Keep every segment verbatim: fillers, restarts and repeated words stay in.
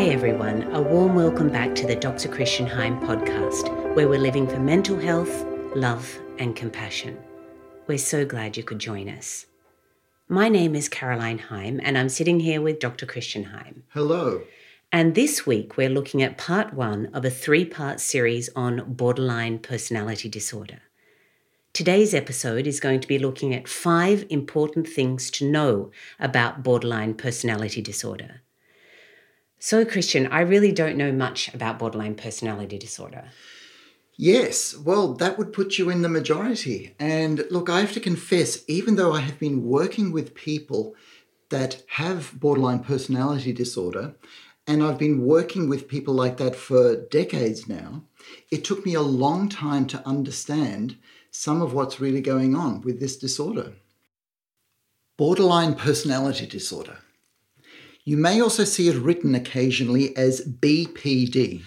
Hi everyone, a warm welcome back to the Doctor Christian Heim podcast, where we're living for mental health, love and compassion. We're so glad you could join us. My name is Caroline Heim and I'm sitting here with Doctor Christian Heim. Hello. And this week we're looking at part one of a three-part series on borderline personality disorder. Today's episode is going to be looking at five important things to know about borderline personality disorder. So, Christian, I really don't know much about borderline personality disorder. Yes, well, that would put you in the majority. And look, I have to confess, even though I have been working with people that have borderline personality disorder, and I've been working with people like that for decades now, it took me a long time to understand some of what's really going on with this disorder. Borderline personality disorder. You may also see it written occasionally as B P D.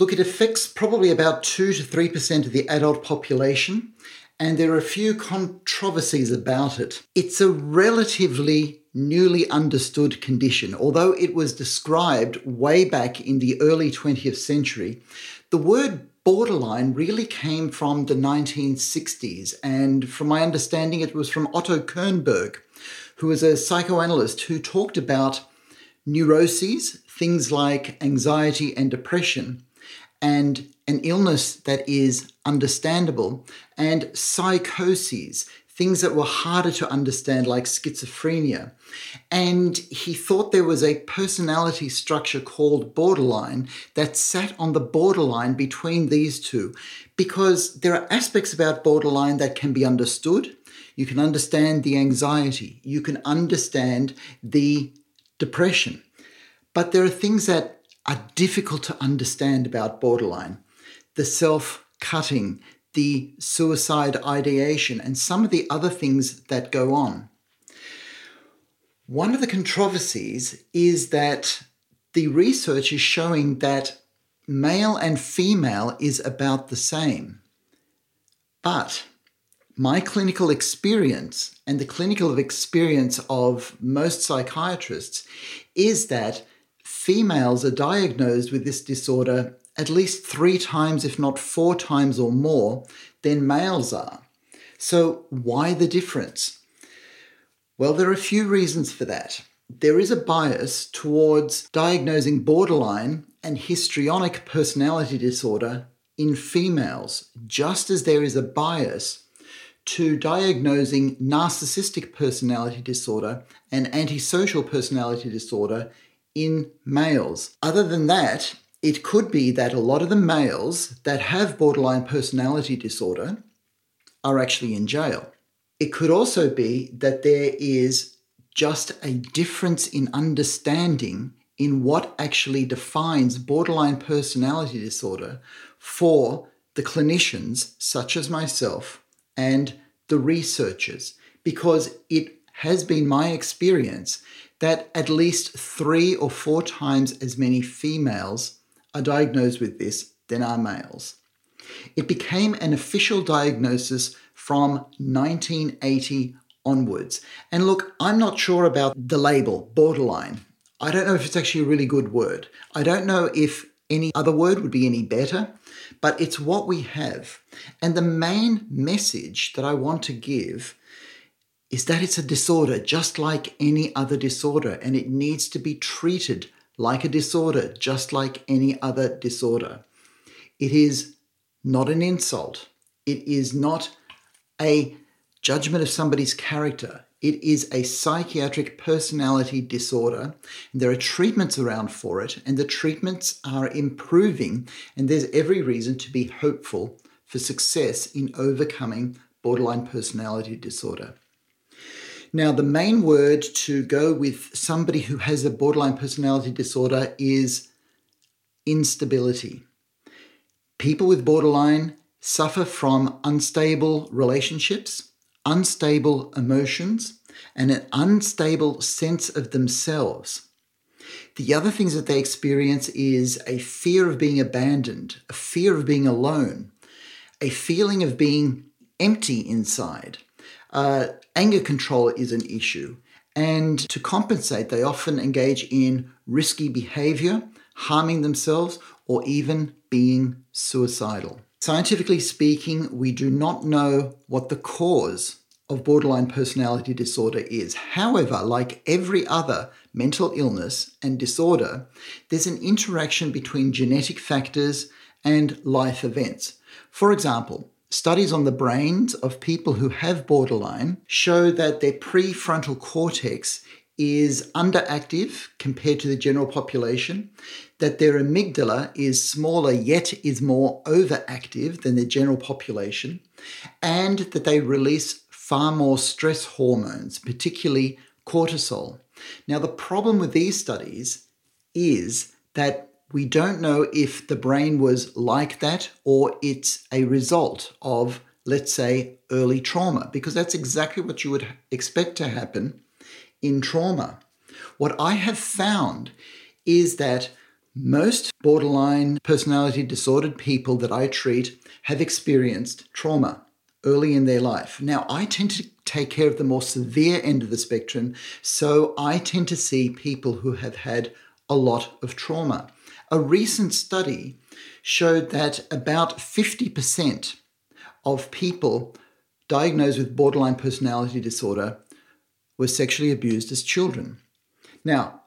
Look, it affects probably about two to three percent of the adult population, and there are a few controversies about it. It's a relatively newly understood condition. Although it was described way back in the early twentieth century, the word borderline really came from the nineteen sixties, and from my understanding, it was from Otto Kernberg, who was a psychoanalyst who talked about neuroses, things like anxiety and depression, and an illness that is understandable, and psychoses, things that were harder to understand like schizophrenia. And he thought there was a personality structure called borderline that sat on the borderline between these two, because there are aspects about borderline that can be understood. You can understand the anxiety, you can understand the depression. But there are things that are difficult to understand about borderline. The self-cutting, the suicide ideation, and some of the other things that go on. One of the controversies is that the research is showing that male and female is about the same. But my clinical experience and the clinical experience of most psychiatrists is that females are diagnosed with this disorder at least three times, if not four times or more, than males are. So why the difference? Well, there are a few reasons for that. There is a bias towards diagnosing borderline and histrionic personality disorder in females, just as there is a bias to diagnosing narcissistic personality disorder and antisocial personality disorder in males. Other than that, it could be that a lot of the males that have borderline personality disorder are actually in jail. It could also be that there is just a difference in understanding in what actually defines borderline personality disorder for the clinicians, such as myself, and the researchers, because it has been my experience that at least three or four times as many females are diagnosed with this than are males. It became an official diagnosis from nineteen eighty onwards. And look, I'm not sure about the label borderline. I don't know if it's actually a really good word. I don't know if any other word would be any better, but it's what we have. And the main message that I want to give is that it's a disorder just like any other disorder, and it needs to be treated like a disorder, just like any other disorder. It is not an insult. It is not a judgment of somebody's character. It is a psychiatric personality disorder. There are treatments around for it, and the treatments are improving, and there's every reason to be hopeful for success in overcoming borderline personality disorder. Now, the main word to go with somebody who has a borderline personality disorder is instability. People with borderline suffer from unstable relationships, unstable emotions, and an unstable sense of themselves. The other things that they experience is a fear of being abandoned, a fear of being alone, a feeling of being empty inside. Uh, anger control is an issue. And to compensate, they often engage in risky behavior, harming themselves, or even being suicidal. Scientifically speaking, we do not know what the cause of borderline personality disorder is. However, like every other mental illness and disorder, there's an interaction between genetic factors and life events. For example, studies on the brains of people who have borderline show that their prefrontal cortex is underactive compared to the general population, that their amygdala is smaller yet is more overactive than the general population, and that they release far more stress hormones, particularly cortisol. Now, the problem with these studies is that we don't know if the brain was like that or it's a result of, let's say, early trauma, because that's exactly what you would expect to happen in trauma. What I have found is that most borderline personality disordered people that I treat have experienced trauma early in their life. Now, I tend to take care of the more severe end of the spectrum, so I tend to see people who have had a lot of trauma. A recent study showed that about fifty percent of people diagnosed with borderline personality disorder were sexually abused as children. Now,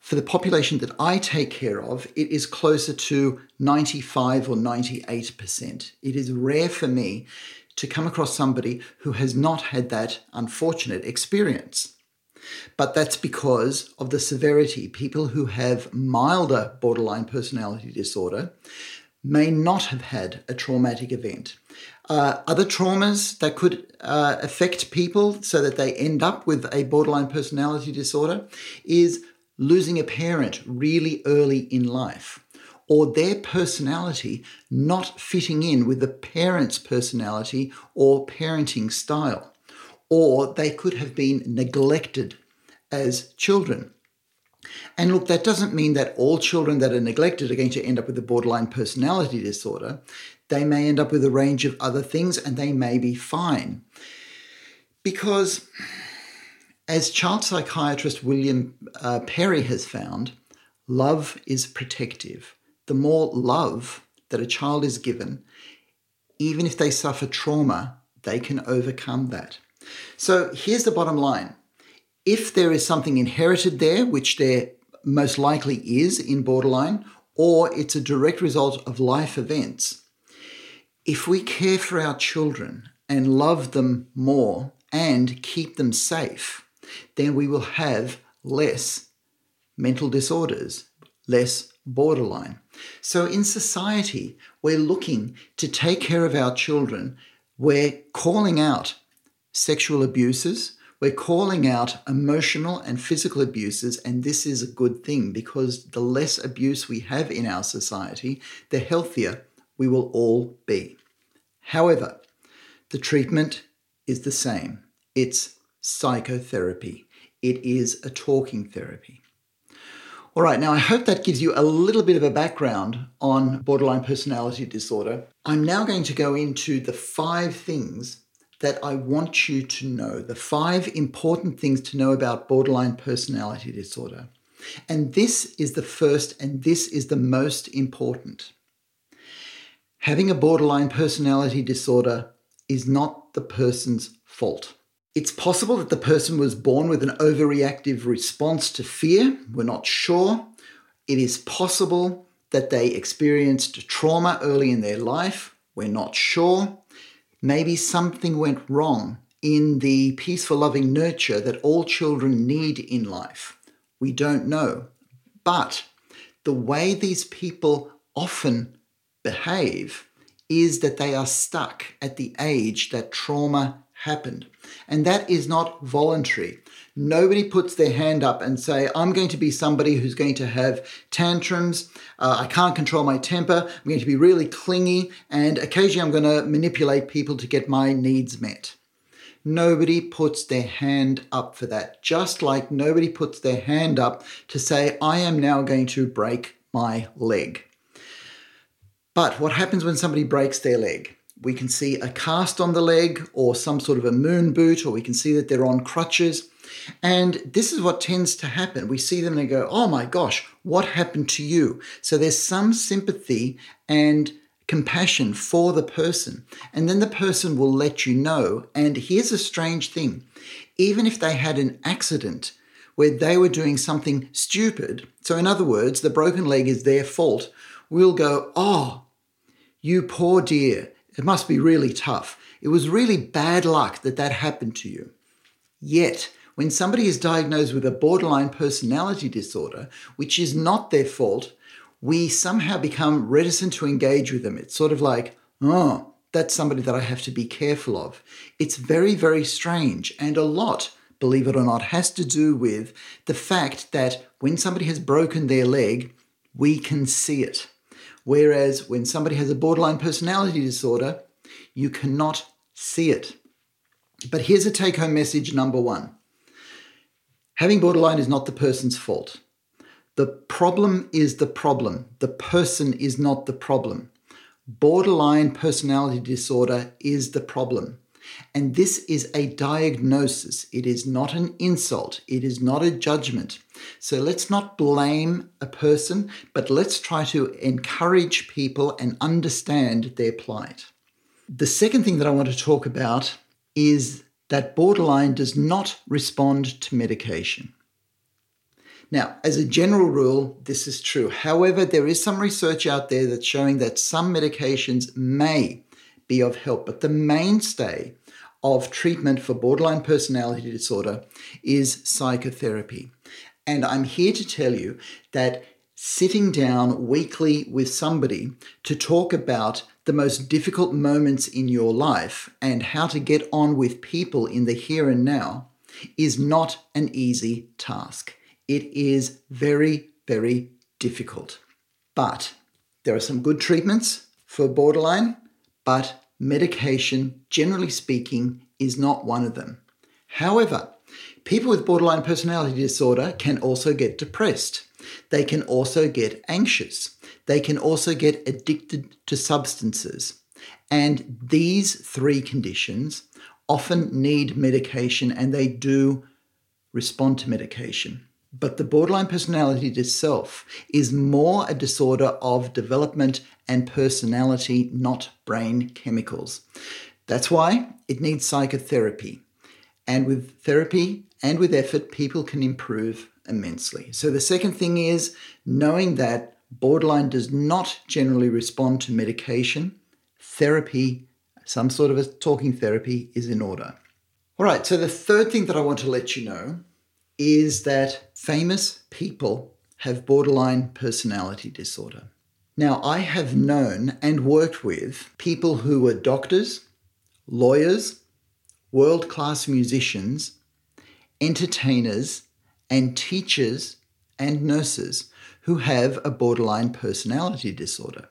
for the population that I take care of, it is closer to ninety-five or ninety-eight percent. It is rare for me to come across somebody who has not had that unfortunate experience. But that's because of the severity. People who have milder borderline personality disorder may not have had a traumatic event. Uh, other traumas that could uh, affect people so that they end up with a borderline personality disorder is losing a parent really early in life, or their personality not fitting in with the parent's personality or parenting style, or they could have been neglected as children. And look, that doesn't mean that all children that are neglected are going to end up with a borderline personality disorder. They may end up with a range of other things and they may be fine. Because as child psychiatrist William uh, Perry has found, love is protective. The more love that a child is given, even if they suffer trauma, they can overcome that. So here's the bottom line. If there is something inherited there, which there most likely is in borderline, or it's a direct result of life events, if we care for our children and love them more and keep them safe, then we will have less mental disorders, less borderline. So in society, we're looking to take care of our children. We're calling out sexual abuses. We're calling out emotional and physical abuses, and this is a good thing because the less abuse we have in our society, the healthier we will all be. However, the treatment is the same. It's psychotherapy. It is a talking therapy. All right, now I hope that gives you a little bit of a background on borderline personality disorder. I'm now going to go into the five things that I want you to know, the five important things to know about borderline personality disorder. And this is the first, and this is the most important. Having a borderline personality disorder is not the person's fault. It's possible that the person was born with an overreactive response to fear. We're not sure. It is possible that they experienced trauma early in their life. We're not sure. Maybe something went wrong in the peaceful, loving nurture that all children need in life. We don't know. But the way these people often behave is that they are stuck at the age that trauma happened. And that is not voluntary. Nobody puts their hand up and say, I'm going to be somebody who's going to have tantrums. Uh, I can't control my temper. I'm going to be really clingy. And occasionally I'm going to manipulate people to get my needs met. Nobody puts their hand up for that. Just like nobody puts their hand up to say, I am now going to break my leg. But what happens when somebody breaks their leg? We can see a cast on the leg or some sort of a moon boot, or we can see that they're on crutches. And this is what tends to happen. We see them and go, oh my gosh, what happened to you? So there's some sympathy and compassion for the person. And then the person will let you know. And here's a strange thing. Even if they had an accident where they were doing something stupid, so in other words, the broken leg is their fault, we'll go, oh, you poor dear, it must be really tough. It was really bad luck that that happened to you. Yet, when somebody is diagnosed with a borderline personality disorder, which is not their fault, we somehow become reticent to engage with them. It's sort of like, oh, that's somebody that I have to be careful of. It's very, very strange. And a lot, believe it or not, has to do with the fact that when somebody has broken their leg, we can see it. Whereas when somebody has a borderline personality disorder, you cannot see it. But here's a take-home message number one. Having borderline is not the person's fault. The problem is the problem. The person is not the problem. Borderline personality disorder is the problem. And this is a diagnosis. It is not an insult. It is not a judgment. So let's not blame a person, but let's try to encourage people and understand their plight. The second thing that I want to talk about is that borderline does not respond to medication. Now, as a general rule, this is true. However, there is some research out there that's showing that some medications may be of help, but the mainstay of treatment for borderline personality disorder is psychotherapy. And I'm here to tell you that sitting down weekly with somebody to talk about the most difficult moments in your life and how to get on with people in the here and now is not an easy task. It is very, very difficult. But there are some good treatments for borderline, but medication, generally speaking, is not one of them. However, people with borderline personality disorder can also get depressed. They can also get anxious. They can also get addicted to substances. And these three conditions often need medication, and they do respond to medication. But the borderline personality itself is more a disorder of development and personality, not brain chemicals. That's why it needs psychotherapy. And with therapy and with effort, people can improve immensely. So the second thing is knowing that borderline does not generally respond to medication. Therapy, some sort of a talking therapy, is in order. All right, so the third thing that I want to let you know is that famous people have borderline personality disorder. Now, I have known and worked with people who were doctors, lawyers, world-class musicians, entertainers, and teachers and nurses who have a borderline personality disorder.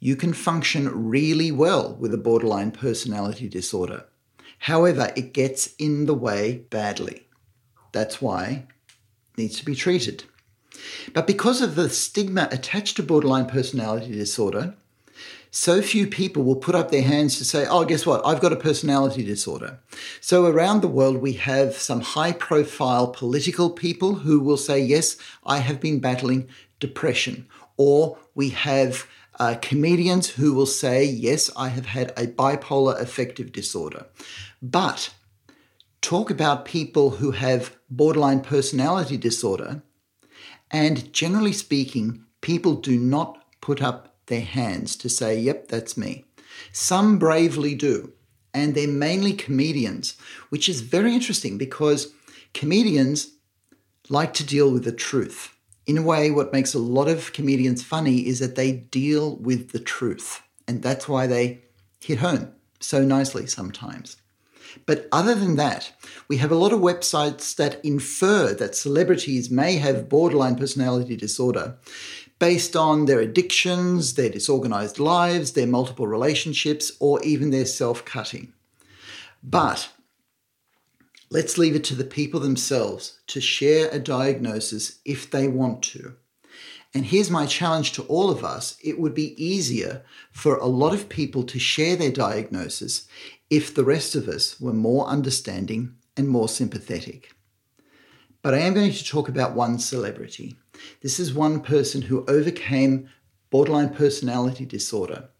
You can function really well with a borderline personality disorder. However, it gets in the way badly. That's why it needs to be treated. But because of the stigma attached to borderline personality disorder, so few people will put up their hands to say, oh, guess what? I've got a personality disorder. So around the world, we have some high-profile political people who will say, yes, I have been battling depression. Or we have uh, comedians who will say, yes, I have had a bipolar affective disorder. But talk about people who have borderline personality disorder, and generally speaking, people do not put up their hands to say, yep, that's me. Some bravely do, and they're mainly comedians, which is very interesting because comedians like to deal with the truth. In a way, what makes a lot of comedians funny is that they deal with the truth, and that's why they hit home so nicely sometimes. But other than that, we have a lot of websites that infer that celebrities may have borderline personality disorder based on their addictions, their disorganized lives, their multiple relationships, or even their self-cutting. But let's leave it to the people themselves to share a diagnosis if they want to. And here's my challenge to all of us. It would be easier for a lot of people to share their diagnosis if the rest of us were more understanding and more sympathetic. But I am going to talk about one celebrity. This is one person who overcame borderline personality disorder.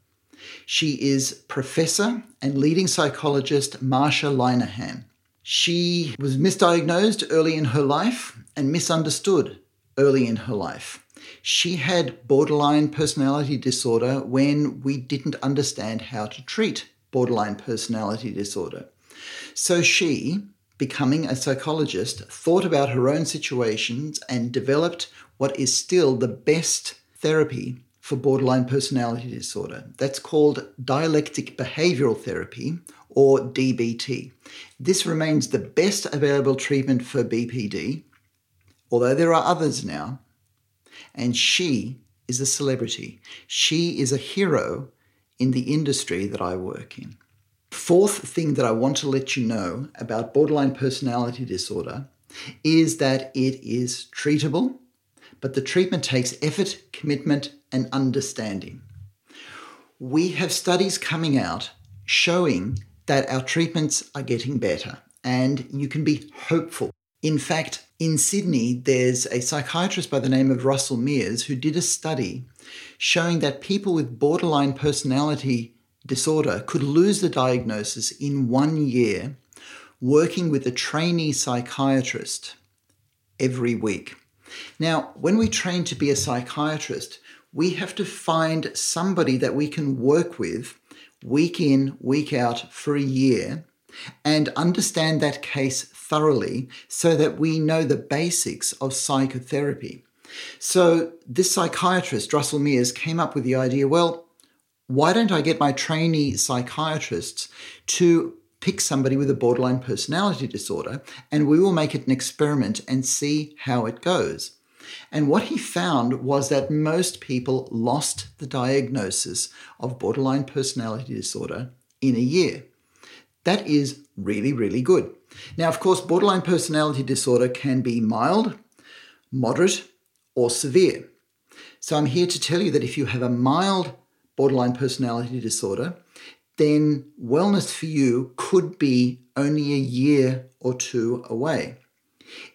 She is professor and leading psychologist Marsha Linehan. She was misdiagnosed early in her life and misunderstood early in her life. She had borderline personality disorder when we didn't understand how to treat borderline personality disorder. So she, becoming a psychologist, thought about her own situations and developed what is still the best therapy for borderline personality disorder. That's called Dialectic Behavioral Therapy, or D B T. This remains the best available treatment for B P D, although there are others now, and she is a celebrity. She is a hero in the industry that I work in. Fourth thing that I want to let you know about borderline personality disorder is that it is treatable, but the treatment takes effort, commitment, and understanding. We have studies coming out showing that our treatments are getting better, and you can be hopeful. In fact, in Sydney, there's a psychiatrist by the name of Russell Mears who did a study showing that people with borderline personality disorder could lose the diagnosis in one year working with a trainee psychiatrist every week. Now, when we train to be a psychiatrist, we have to find somebody that we can work with week in, week out for a year and understand that case thoroughly so that we know the basics of psychotherapy. So this psychiatrist, Russell Mears, came up with the idea, well, why don't I get my trainee psychiatrists to pick somebody with a borderline personality disorder, and we will make it an experiment and see how it goes. And what he found was that most people lost the diagnosis of borderline personality disorder in a year. That is really, really good. Now, of course, borderline personality disorder can be mild, moderate, or severe. So I'm here to tell you that if you have a mild borderline personality disorder, then wellness for you could be only a year or two away.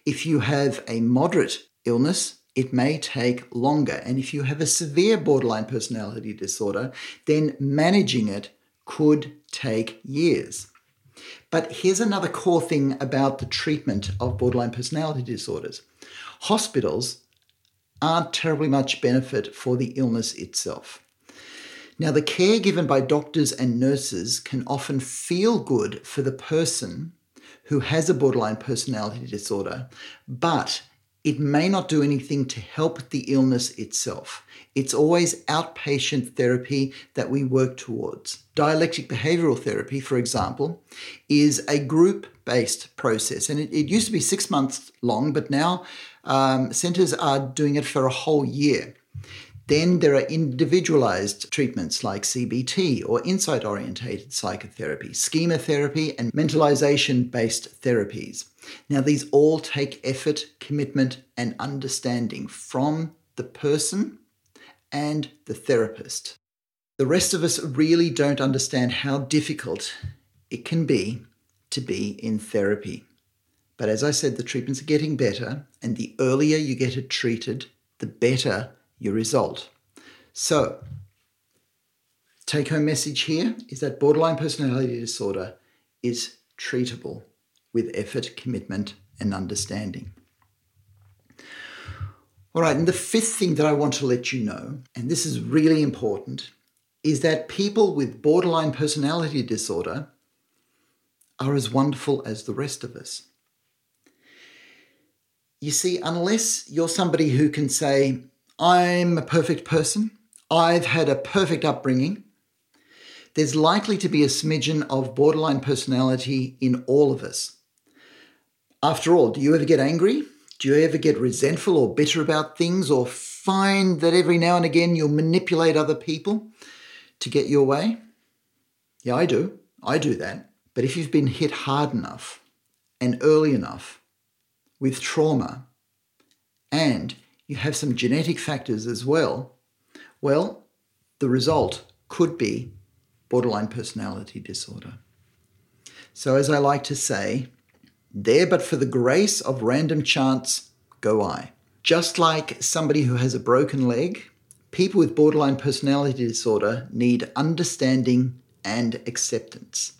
If you have a moderate illness, it may take longer. And if you have a severe borderline personality disorder, then managing it could take years. But here's another core thing about the treatment of borderline personality disorders. Hospitals aren't terribly much benefit for the illness itself. Now, the care given by doctors and nurses can often feel good for the person who has a borderline personality disorder, but it may not do anything to help the illness itself. It's always outpatient therapy that we work towards. Dialectic behavioral therapy, for example, is a group-based process. And it, it used to be six months long, but now um, centers are doing it for a whole year. Then there are individualized treatments like C B T or insight-orientated psychotherapy, schema therapy, and mentalization-based therapies. Now, these all take effort, commitment, and understanding from the person and the therapist. The rest of us really don't understand how difficult it can be to be in therapy. But as I said, the treatments are getting better, and the earlier you get it treated, the better your result. So, take-home message here is that borderline personality disorder is treatable with effort, commitment, and understanding. All right, and the fifth thing that I want to let you know, and this is really important, is that people with borderline personality disorder are as wonderful as the rest of us. You see, unless you're somebody who can say, I'm a perfect person, I've had a perfect upbringing, there's likely to be a smidgen of borderline personality in all of us. After all, do you ever get angry? Do you ever get resentful or bitter about things, or find that every now and again you'll manipulate other people to get your way? Yeah, I do. I do that. But if you've been hit hard enough and early enough with trauma, and you have some genetic factors as well, well, the result could be borderline personality disorder. So as I like to say, There but for the grace of random chance, go I. Just like somebody who has a broken leg, people with borderline personality disorder need understanding and acceptance.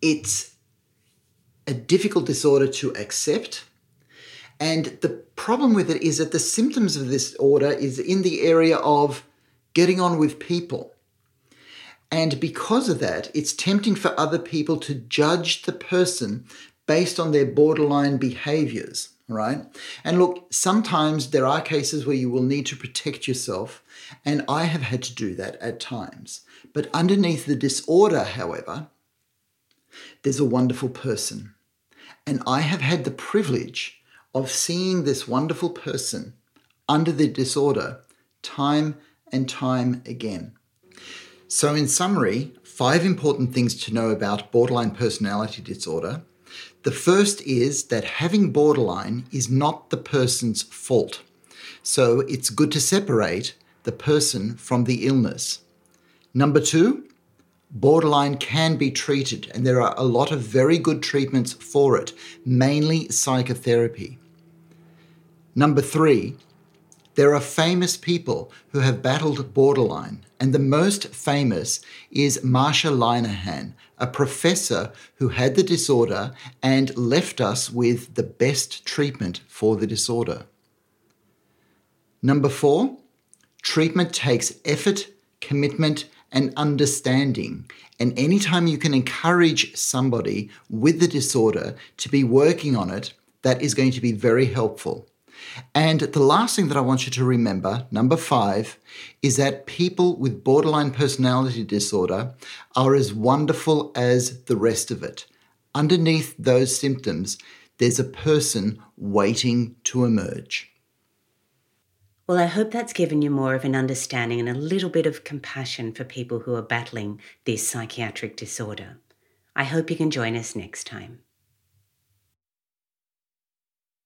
It's a difficult disorder to accept. And the problem with it is that the symptoms of this disorder is in the area of getting on with people. And because of that, it's tempting for other people to judge the person based on their borderline behaviors, right? And look, sometimes there are cases where you will need to protect yourself, and I have had to do that at times. But underneath the disorder, however, there's a wonderful person. And I have had the privilege of seeing this wonderful person under the disorder time and time again. So in summary, five important things to know about borderline personality disorder. The first is that having borderline is not the person's fault. So it's good to separate the person from the illness. Number two, borderline can be treated, and there are a lot of very good treatments for it, mainly psychotherapy. Number three, there are famous people who have battled borderline, and the most famous is Marsha Linehan, a professor who had the disorder and left us with the best treatment for the disorder. Number four, treatment takes effort, commitment, and understanding. And anytime you can encourage somebody with the disorder to be working on it, that is going to be very helpful. And the last thing that I want you to remember, number five, is that people with borderline personality disorder are as wonderful as the rest of it. Underneath those symptoms, there's a person waiting to emerge. Well, I hope that's given you more of an understanding and a little bit of compassion for people who are battling this psychiatric disorder. I hope you can join us next time.